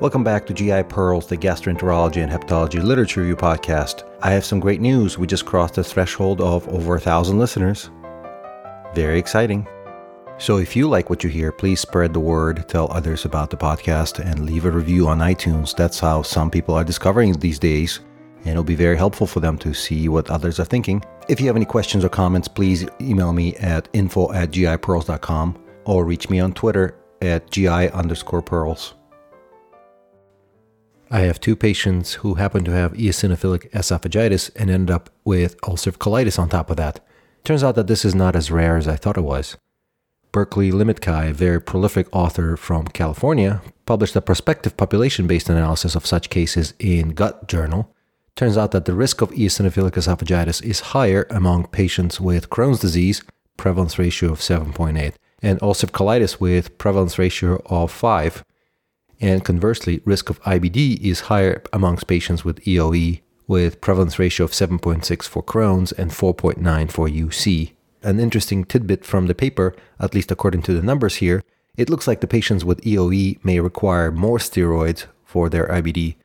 Welcome back to GI Pearls, the gastroenterology and hepatology literature review podcast. I have some great news. We just crossed the threshold of over 1,000 listeners. Very exciting. So if you like what you hear, please spread the word, tell others about the podcast, and leave a review on iTunes. That's how some people are discovering these days, and it'll be very helpful for them to see what others are thinking. If you have any questions or comments, please email me at info@gipearls.com or reach me on Twitter at @gi_pearls. I have two patients who happen to have eosinophilic esophagitis and ended up with ulcerative colitis on top of that. Turns out that this is not as rare as I thought it was. Berkeley Limitkai, a very prolific author from California, published a prospective population-based analysis of such cases in Gut Journal. Turns out that the risk of eosinophilic esophagitis is higher among patients with Crohn's disease, prevalence ratio of 7.8, and ulcerative colitis with prevalence ratio of 5. And conversely, risk of IBD is higher amongst patients with EOE, with prevalence ratio of 7.6 for Crohn's and 4.9 for UC. An interesting tidbit from the paper, at least according to the numbers here, it looks like the patients with EOE may require more steroids for their IBD,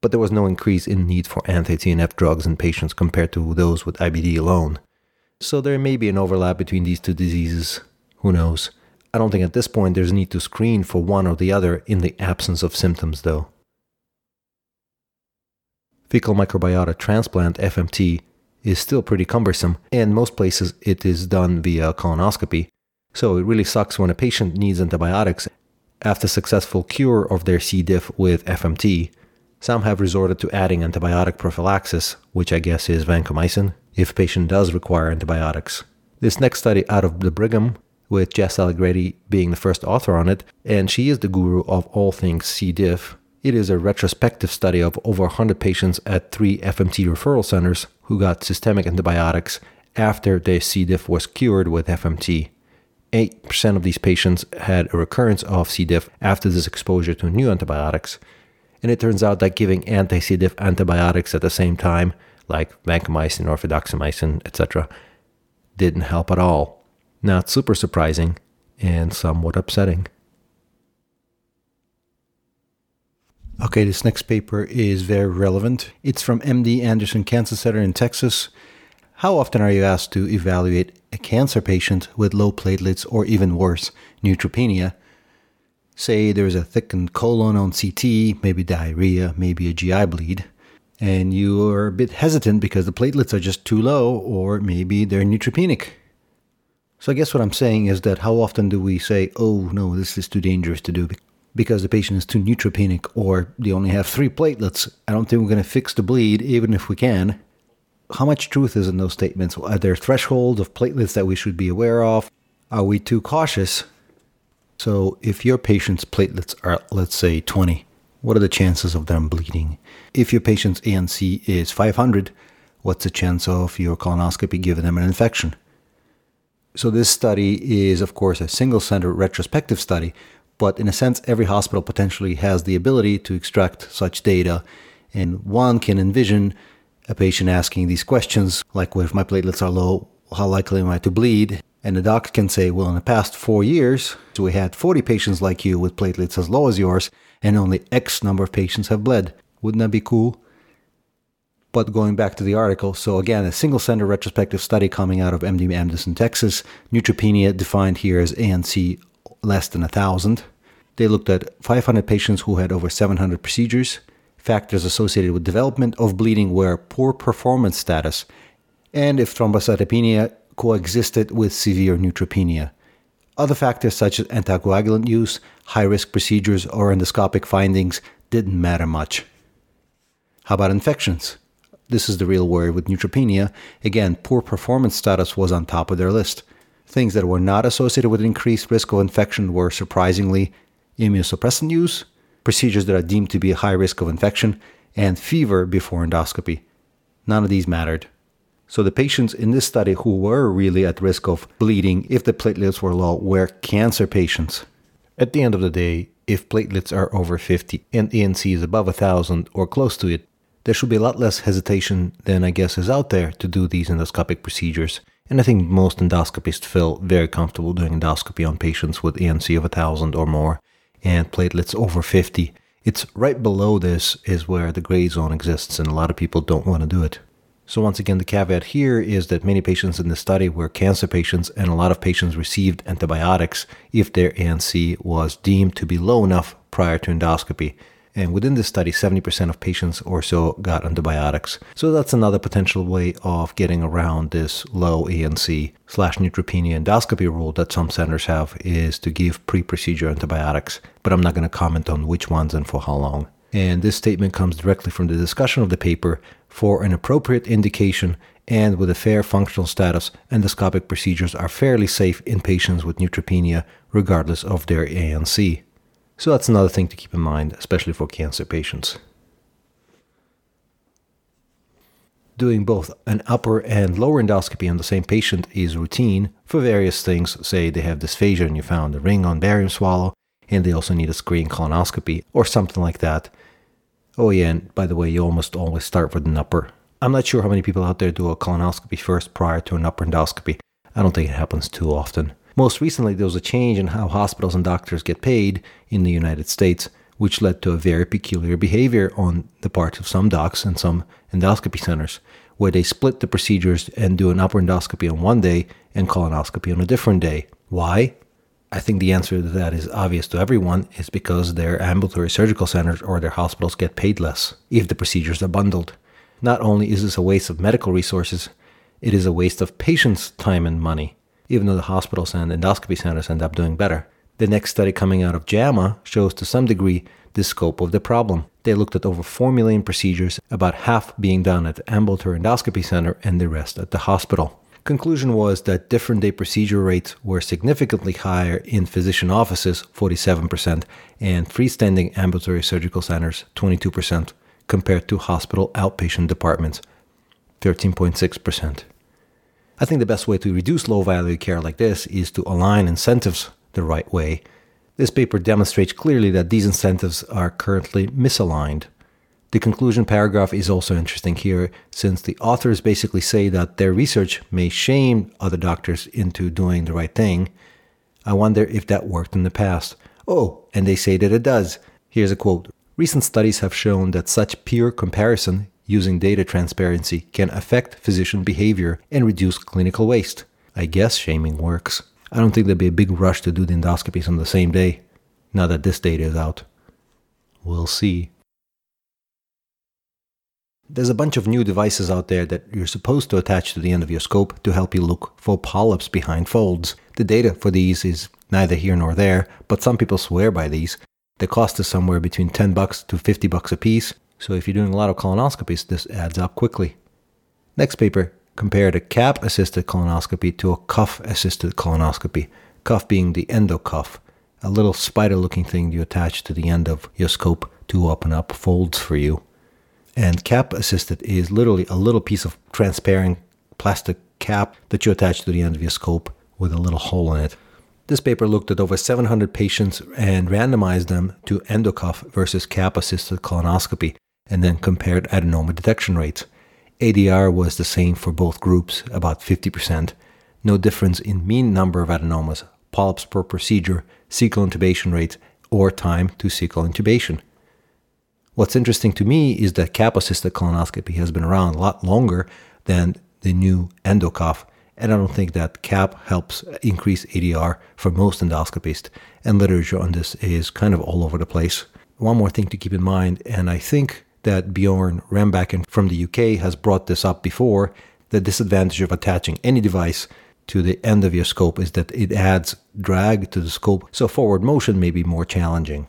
but there was no increase in need for anti-TNF drugs in patients compared to those with IBD alone. So there may be an overlap between these two diseases. Who knows? I don't think at this point there's a need to screen for one or the other in the absence of symptoms, though. Fecal microbiota transplant, FMT, is still pretty cumbersome, and most places it is done via colonoscopy. So it really sucks when a patient needs antibiotics after successful cure of their C. diff with FMT. Some have resorted to adding antibiotic prophylaxis, which I guess is vancomycin, if a patient does require antibiotics. This next study out of the Brigham, with Jess Allegretti being the first author on it, and she is the guru of all things C. diff. It is a retrospective study of over 100 patients at 3 FMT referral centers who got systemic antibiotics after their C. diff was cured with FMT. 8% of these patients had a recurrence of C. diff after this exposure to new antibiotics, and it turns out that giving anti-C. diff antibiotics at the same time, like vancomycin or fidaxomicin, etc., didn't help at all. Not super surprising, and somewhat upsetting. Okay, this next paper is very relevant. It's from MD Anderson Cancer Center in Texas. How often are you asked to evaluate a cancer patient with low platelets or even worse, neutropenia? Say there's a thickened colon on CT, maybe diarrhea, maybe a GI bleed, and you are a bit hesitant because the platelets are just too low or maybe they're neutropenic. So I guess what I'm saying is that how often do we say, oh no, this is too dangerous to do because the patient is too neutropenic or they only have 3 platelets. I don't think we're going to fix the bleed even if we can. How much truth is in those statements? Are there thresholds of platelets that we should be aware of? Are we too cautious? So if your patient's platelets are, let's say, 20, what are the chances of them bleeding? If your patient's ANC is 500, what's the chance of your colonoscopy giving them an infection? So this study is, of course, a single-center retrospective study, but in a sense, every hospital potentially has the ability to extract such data, and one can envision a patient asking these questions, like, well, if my platelets are low, how likely am I to bleed? And the doc can say, well, in the past 4 years, we had 40 patients like you with platelets as low as yours, and only X number of patients have bled. Wouldn't that be cool? But going back to the article, so again, a single-center retrospective study coming out of MD Anderson, Texas, neutropenia defined here as ANC less than 1,000. They looked at 500 patients who had over 700 procedures. Factors associated with development of bleeding were poor performance status, and if thrombocytopenia coexisted with severe neutropenia. Other factors such as anticoagulant use, high-risk procedures, or endoscopic findings didn't matter much. How about infections? This is the real worry with neutropenia. Again, poor performance status was on top of their list. Things that were not associated with increased risk of infection were surprisingly immunosuppressant use, procedures that are deemed to be a high risk of infection, and fever before endoscopy. None of these mattered. So the patients in this study who were really at risk of bleeding if the platelets were low were cancer patients. At the end of the day, if platelets are over 50 and ANC is above 1,000 or close to it, there should be a lot less hesitation than I guess is out there to do these endoscopic procedures, and I think most endoscopists feel very comfortable doing endoscopy on patients with ANC of 1,000 or more and platelets over 50 It's right below this is where the gray zone exists, and a lot of people don't want to do it. So once again, the caveat here is that many patients in the study were cancer patients, and a lot of patients received antibiotics if their ANC was deemed to be low enough prior to endoscopy. And within this study, 70% of patients or so got antibiotics. So that's another potential way of getting around this low ANC/neutropenia endoscopy rule that some centers have, is to give pre-procedure antibiotics. But I'm not going to comment on which ones and for how long. And this statement comes directly from the discussion of the paper. For an appropriate indication and with a fair functional status, endoscopic procedures are fairly safe in patients with neutropenia, regardless of their ANC. So that's another thing to keep in mind, especially for cancer patients. Doing both an upper and lower endoscopy on the same patient is routine for various things. Say they have dysphagia and you found a ring on barium swallow, and they also need a screen colonoscopy or something like that. Oh yeah, and by the way, you almost always start with an upper. I'm not sure how many people out there do a colonoscopy first prior to an upper endoscopy. I don't think it happens too often. Most recently, there was a change in how hospitals and doctors get paid in the United States, which led to a very peculiar behavior on the part of some docs and some endoscopy centers, where they split the procedures and do an upper endoscopy on one day and colonoscopy on a different day. Why? I think the answer to that is obvious to everyone. It's because their ambulatory surgical centers or their hospitals get paid less if the procedures are bundled. Not only is this a waste of medical resources, it is a waste of patients' time and money, even though the hospitals and endoscopy centers end up doing better. The next study coming out of JAMA shows to some degree the scope of the problem. They looked at over 4 million procedures, about half being done at the ambulatory endoscopy center and the rest at the hospital. Conclusion was that different day procedure rates were significantly higher in physician offices, 47%, and freestanding ambulatory surgical centers, 22%, compared to hospital outpatient departments, 13.6%. I think the best way to reduce low-value care like this is to align incentives the right way. This paper demonstrates clearly that these incentives are currently misaligned. The conclusion paragraph is also interesting here, since the authors basically say that their research may shame other doctors into doing the right thing. I wonder if that worked in the past. Oh, and they say that it does. Here's a quote. "Recent studies have shown that such peer comparison using data transparency can affect physician behavior and reduce clinical waste." I guess shaming works. I don't think there'd be a big rush to do the endoscopies on the same day, now that this data is out. We'll see. There's a bunch of new devices out there that you're supposed to attach to the end of your scope to help you look for polyps behind folds. The data for these is neither here nor there, but some people swear by these. The cost is somewhere between $10 to $50 a piece. So if you're doing a lot of colonoscopies, this adds up quickly. Next paper compared a cap-assisted colonoscopy to a cuff-assisted colonoscopy, cuff being the endocuff, a little spider-looking thing you attach to the end of your scope to open up folds for you. And cap-assisted is literally a little piece of transparent plastic cap that you attach to the end of your scope with a little hole in it. This paper looked at over 700 patients and randomized them to endocuff versus cap-assisted colonoscopy, and then compared adenoma detection rates. ADR was the same for both groups, about 50%. No difference in mean number of adenomas, polyps per procedure, cecal intubation rates, or time to cecal intubation. What's interesting to me is that cap-assisted colonoscopy has been around a lot longer than the new endocuff, and I don't think that cap helps increase ADR for most endoscopists, and literature on this is kind of all over the place. One more thing to keep in mind, and I think that Bjorn Rembacken from the UK has brought this up before, the disadvantage of attaching any device to the end of your scope is that it adds drag to the scope, so forward motion may be more challenging.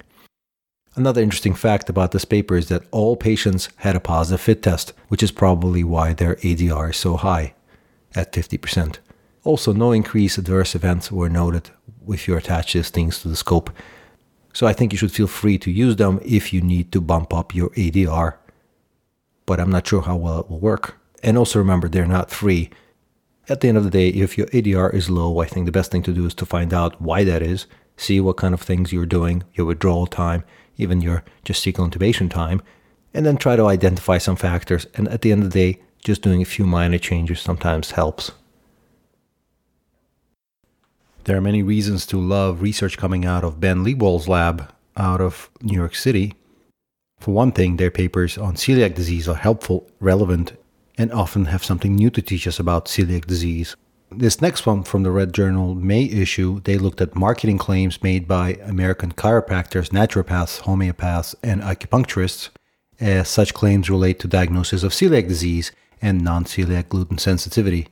Another interesting fact about this paper is that all patients had a positive fit test, which is probably why their ADR is so high, at 50%. Also, no increased adverse events were noted if you attach these things to the scope. So I think you should feel free to use them if you need to bump up your ADR. But I'm not sure how well it will work. And also remember, they're not free. At the end of the day, if your ADR is low, I think the best thing to do is to find out why that is, see what kind of things you're doing, your withdrawal time, even your gestational intubation time, and then try to identify some factors. And at the end of the day, just doing a few minor changes sometimes helps. There are many reasons to love research coming out of Ben Leibold's lab out of New York City. For one thing, their papers on celiac disease are helpful, relevant, and often have something new to teach us about celiac disease. This next one from the Red Journal May issue, they looked at marketing claims made by American chiropractors, naturopaths, homeopaths, and acupuncturists, as such claims relate to diagnosis of celiac disease and non-celiac gluten sensitivity.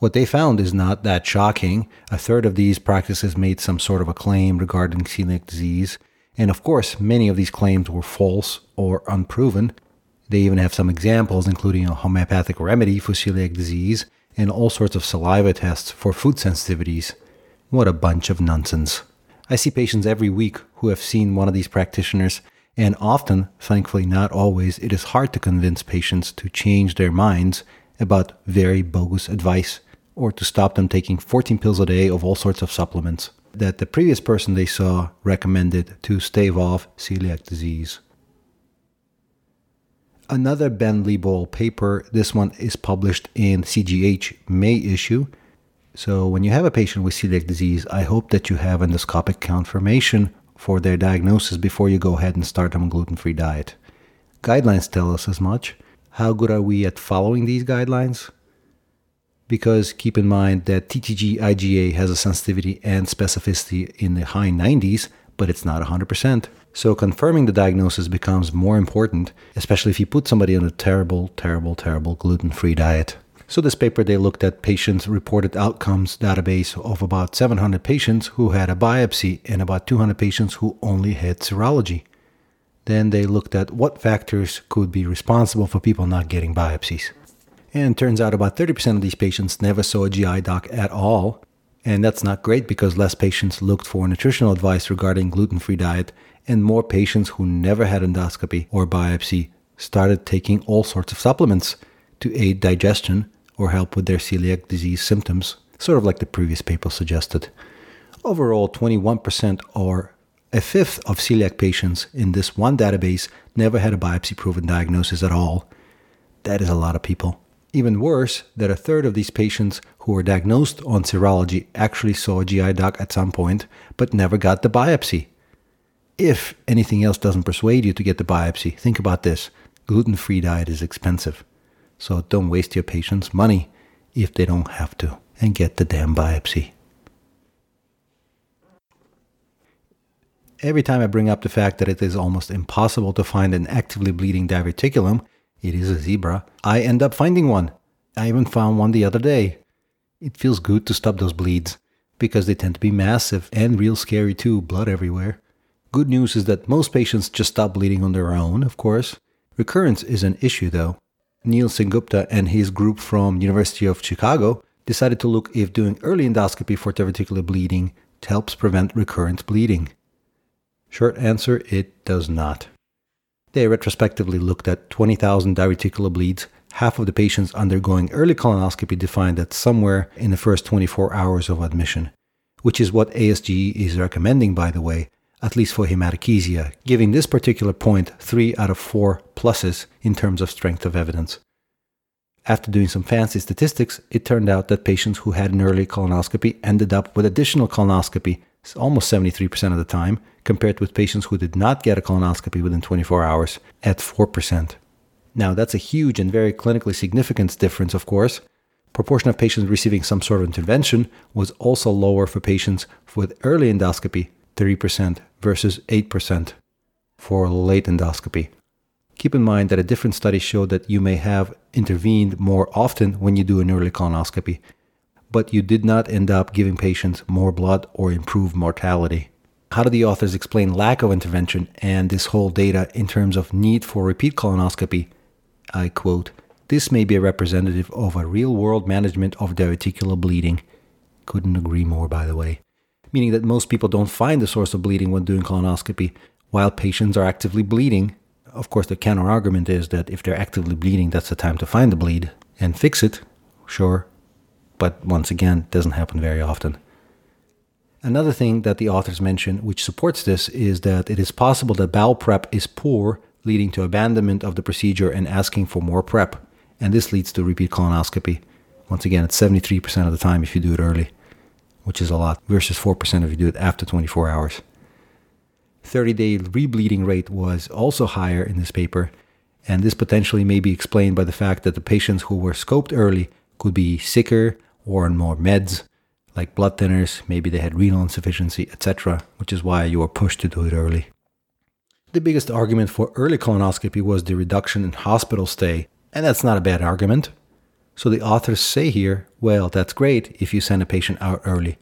What they found is not that shocking. A third of these practices made some sort of a claim regarding celiac disease, and of course, many of these claims were false or unproven. They even have some examples, including a homeopathic remedy for celiac disease and all sorts of saliva tests for food sensitivities. What a bunch of nonsense. I see patients every week who have seen one of these practitioners, and often, thankfully not always, it is hard to convince patients to change their minds about very bogus advice, or to stop them taking 14 pills a day of all sorts of supplements that the previous person they saw recommended to stave off celiac disease. Another Ben Leibold paper, this one is published in CGH May issue. So when you have a patient with celiac disease, I hope that you have endoscopic confirmation for their diagnosis before you go ahead and start them on a gluten-free diet. Guidelines tell us as much. How good are we at following these guidelines? Because keep in mind that TTG-IGA has a sensitivity and specificity in the high 90s, but it's not 100%. So confirming the diagnosis becomes more important, especially if you put somebody on a terrible, terrible, terrible gluten-free diet. So this paper, they looked at patients' reported outcomes database of about 700 patients who had a biopsy and about 200 patients who only had serology. Then they looked at what factors could be responsible for people not getting biopsies. And turns out about 30% of these patients never saw a GI doc at all. And that's not great because less patients looked for nutritional advice regarding gluten-free diet, and more patients who never had endoscopy or biopsy started taking all sorts of supplements to aid digestion or help with their celiac disease symptoms, sort of like the previous paper suggested. Overall, 21% or a fifth of celiac patients in this one database never had a biopsy-proven diagnosis at all. That is a lot of people. Even worse, that a third of these patients who were diagnosed on serology actually saw a GI doc at some point, but never got the biopsy. If anything else doesn't persuade you to get the biopsy, think about this. Gluten-free diet is expensive. So don't waste your patients' money if they don't have to, and get the damn biopsy. Every time I bring up the fact that it is almost impossible to find an actively bleeding diverticulum, it is a zebra, I end up finding one. I even found one the other day. It feels good to stop those bleeds, because they tend to be massive and real scary too, blood everywhere. Good news is that most patients just stop bleeding on their own, of course. Recurrence is an issue though. Neil Singupta and his group from University of Chicago decided to look if doing early endoscopy for diverticular bleeding helps prevent recurrent bleeding. Short answer, it does not. They retrospectively looked at 20,000 diverticular bleeds. Half of the patients undergoing early colonoscopy defined that somewhere in the first 24 hours of admission, which is what ASGE is recommending, by the way, at least for hematochezia, giving this particular point 3 out of 4 pluses in terms of strength of evidence. After doing some fancy statistics, it turned out that patients who had an early colonoscopy ended up with additional colonoscopy almost 73% of the time, compared with patients who did not get a colonoscopy within 24 hours at 4%. Now, that's a huge and very clinically significant difference, of course. Proportion of patients receiving some sort of intervention was also lower for patients with early endoscopy, 3% versus 8% for late endoscopy. Keep in mind that a different study showed that you may have intervened more often when you do an early colonoscopy, but you did not end up giving patients more blood or improved mortality. How do the authors explain lack of intervention and this whole data in terms of need for repeat colonoscopy? I quote, "This may be representative of a real-world management of diverticular bleeding." Couldn't agree more, by the way. Meaning that most people don't find the source of bleeding when doing colonoscopy, while patients are actively bleeding. Of course, the counter-argument is that if they're actively bleeding, that's the time to find the bleed and fix it, sure. But once again, it doesn't happen very often. Another thing that the authors mention, which supports this, is that it is possible that bowel prep is poor, leading to abandonment of the procedure and asking for more prep. And this leads to repeat colonoscopy. Once again, it's 73% of the time if you do it early, which is a lot, versus 4% if you do it after 24 hours. 30-day rebleeding rate was also higher in this paper, and this potentially may be explained by the fact that the patients who were scoped early could be sicker or on more meds, like blood thinners, maybe they had renal insufficiency, etc., which is why you were pushed to do it early. The biggest argument for early colonoscopy was the reduction in hospital stay, and that's not a bad argument. So the authors say here, well, that's great if you send a patient out early,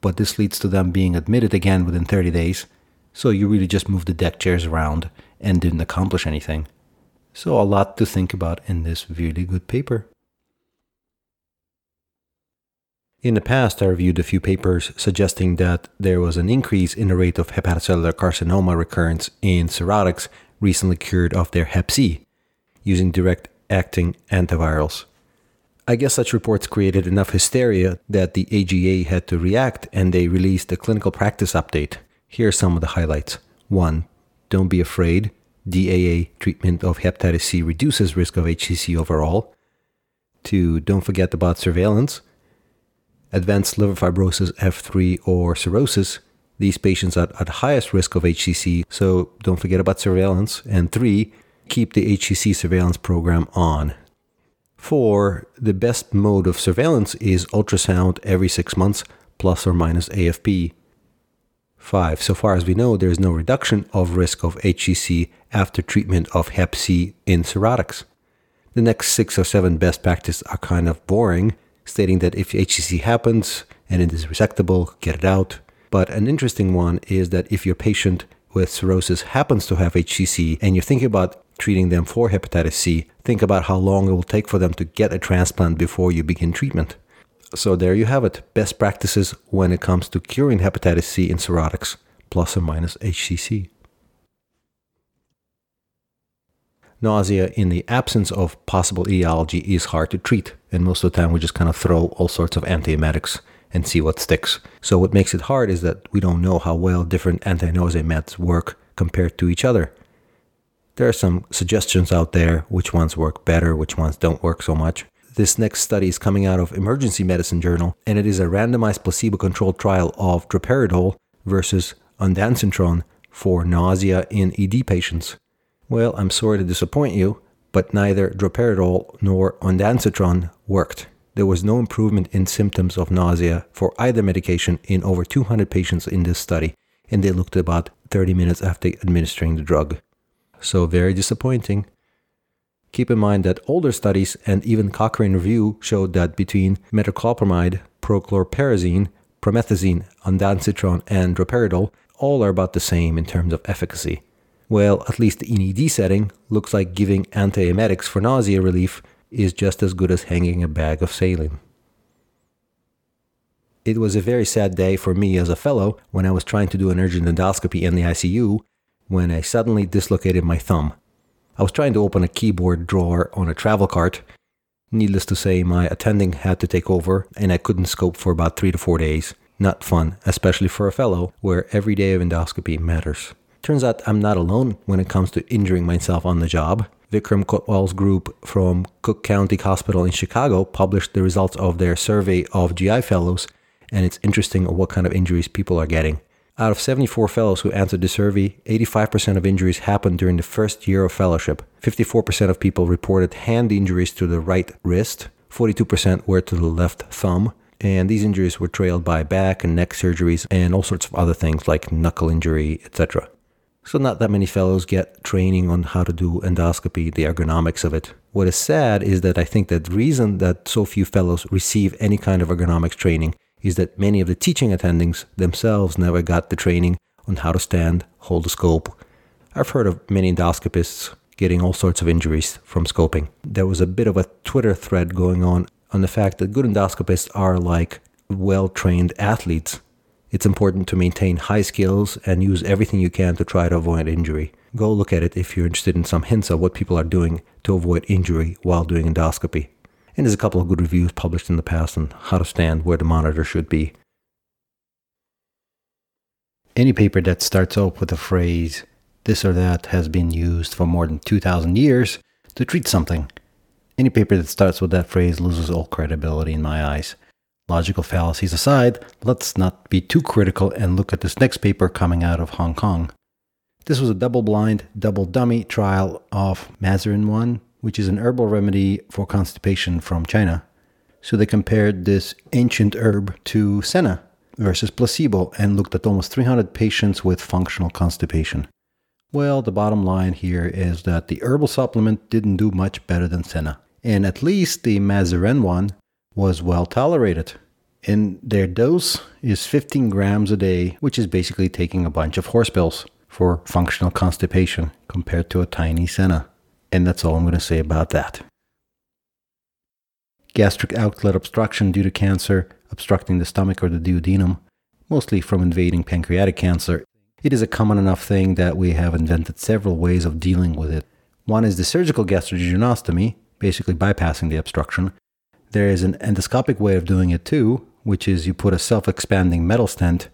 but this leads to them being admitted again within 30 days, so you really just moved the deck chairs around and didn't accomplish anything. So a lot to think about in this really good paper. In the past, I reviewed a few papers suggesting that there was an increase in the rate of hepatocellular carcinoma recurrence in cirrhotics recently cured of their hep C, using direct-acting antivirals. I guess such reports created enough hysteria that the AGA had to react, and they released a clinical practice update. Here are some of the highlights. 1. Don't be afraid. DAA treatment of hepatitis C reduces risk of HCC overall. 2. Don't forget about surveillance. Advanced liver fibrosis F3 or cirrhosis, these patients are at highest risk of HCC, so don't forget about surveillance. And 3, keep the HCC surveillance program on. 4, the best mode of surveillance is ultrasound every 6 months, plus or minus AFP. 5, so far as we know, there is no reduction of risk of HCC after treatment of hep C in cirrhotics. The next 6 or 7 best practices are kind of boring, stating that if HCC happens and it is resectable, get it out. But an interesting one is that if your patient with cirrhosis happens to have HCC and you're thinking about treating them for hepatitis C, think about how long it will take for them to get a transplant before you begin treatment. So there you have it, best practices when it comes to curing hepatitis C in cirrhotics, plus or minus HCC. Nausea in the absence of possible etiology is hard to treat, and most of the time we just kind of throw all sorts of antiemetics and see what sticks. So what makes it hard is that we don't know how well different anti-nausea meds work compared to each other. There are some suggestions out there, which ones work better, which ones don't work so much. This next study is coming out of Emergency Medicine Journal, and it is a randomized placebo-controlled trial of droperidol versus ondansetron for nausea in ED patients. Well, I'm sorry to disappoint you, but neither droperidol nor ondansetron worked. There was no improvement in symptoms of nausea for either medication in over 200 patients in this study, and they looked about 30 minutes after administering the drug. So very disappointing. Keep in mind that older studies and even Cochrane Review showed that between metoclopramide, prochlorperazine, promethazine, ondansetron, and droperidol, all are about the same in terms of efficacy. Well, at least in ED setting, looks like giving antiemetics for nausea relief is just as good as hanging a bag of saline. It was a very sad day for me as a fellow when I was trying to do an urgent endoscopy in the ICU when I suddenly dislocated my thumb. I was trying to open a keyboard drawer on a travel cart. Needless to say, my attending had to take over and I couldn't scope for about 3 to 4 days. Not fun, especially for a fellow where every day of endoscopy matters. Turns out I'm not alone when it comes to injuring myself on the job. Vikram Kotwal's group from Cook County Hospital in Chicago published the results of their survey of GI fellows, and it's interesting what kind of injuries people are getting. Out of 74 fellows who answered the survey, 85% of injuries happened during the first year of fellowship. 54% of people reported hand injuries to the right wrist, 42% were to the left thumb, and these injuries were trailed by back and neck surgeries and all sorts of other things like knuckle injury, etc. So not that many fellows get training on how to do endoscopy, the ergonomics of it. What is sad is that I think that the reason that so few fellows receive any kind of ergonomics training is that many of the teaching attendings themselves never got the training on how to stand, hold the scope. I've heard of many endoscopists getting all sorts of injuries from scoping. There was a bit of a Twitter thread going on the fact that good endoscopists are like well-trained athletes. It's important to maintain high skills and use everything you can to try to avoid injury. Go look at it if you're interested in some hints of what people are doing to avoid injury while doing endoscopy. And there's a couple of good reviews published in the past on how to stand where the monitor should be. Any paper that starts off with the phrase, this or that has been used for more than 2,000 years to treat something. Any paper that starts with that phrase loses all credibility in my eyes. Logical fallacies aside, let's not be too critical and look at this next paper coming out of Hong Kong. This was a double-blind, double-dummy trial of Mazarin 1, which is an herbal remedy for constipation from China. So they compared this ancient herb to senna versus placebo and looked at almost 300 patients with functional constipation. Well, the bottom line here is that the herbal supplement didn't do much better than senna. And at least the Mazarin 1 was well tolerated. And their dose is 15 grams a day, which is basically taking a bunch of horse pills for functional constipation compared to a tiny senna. And that's all I'm going to say about that. Gastric outlet obstruction due to cancer, obstructing the stomach or the duodenum, mostly from invading pancreatic cancer. It is a common enough thing that we have invented several ways of dealing with it. One is the surgical gastrojejunostomy, basically bypassing the obstruction. There is an endoscopic way of doing it too, which is you put a self-expanding metal stent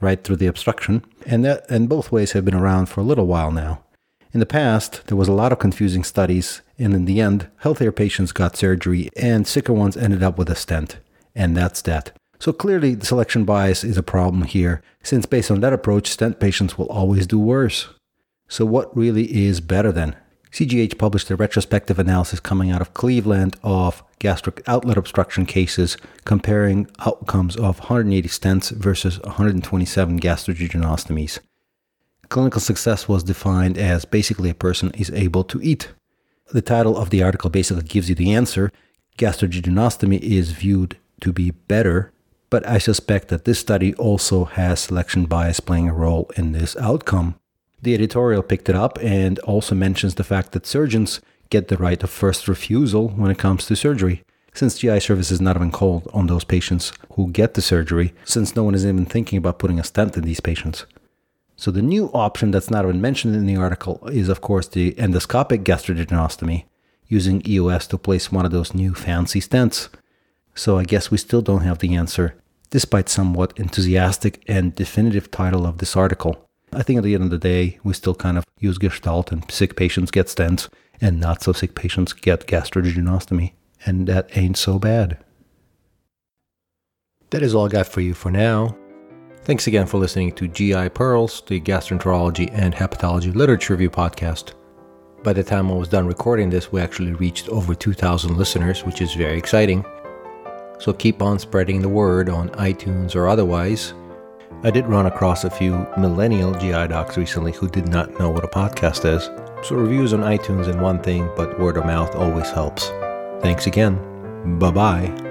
right through the obstruction, and both ways have been around for a little while now. In the past, there was a lot of confusing studies, and in the end, healthier patients got surgery, and sicker ones ended up with a stent, and that's that. So clearly, the selection bias is a problem here, since based on that approach, stent patients will always do worse. So what really is better then? CGH published a retrospective analysis coming out of Cleveland of gastric outlet obstruction cases comparing outcomes of 180 stents versus 127 gastrojejunostomies. Clinical success was defined as basically a person is able to eat. The title of the article basically gives you the answer. Gastrojejunostomy is viewed to be better, but I suspect that this study also has selection bias playing a role in this outcome. The editorial picked it up and also mentions the fact that surgeons get the right of first refusal when it comes to surgery, since GI service is not even called on those patients who get the surgery, since no one is even thinking about putting a stent in these patients. So the new option that's not even mentioned in the article is, of course, the endoscopic gastrojejunostomy, using EOS to place one of those new fancy stents. So I guess we still don't have the answer, despite somewhat enthusiastic and definitive title of this article. I think at the end of the day, we still kind of use gestalt and sick patients get stents and not so sick patients get gastrojejunostomy. And that ain't so bad. That is all I got for you for now. Thanks again for listening to GI Pearls, the gastroenterology and hepatology literature review podcast. By the time I was done recording this, we actually reached over 2,000 listeners, which is very exciting. So keep on spreading the word on iTunes or otherwise. I did run across a few millennial GI docs recently who did not know what a podcast is. So reviews on iTunes and one thing, but word of mouth always helps. Thanks again. Bye-bye.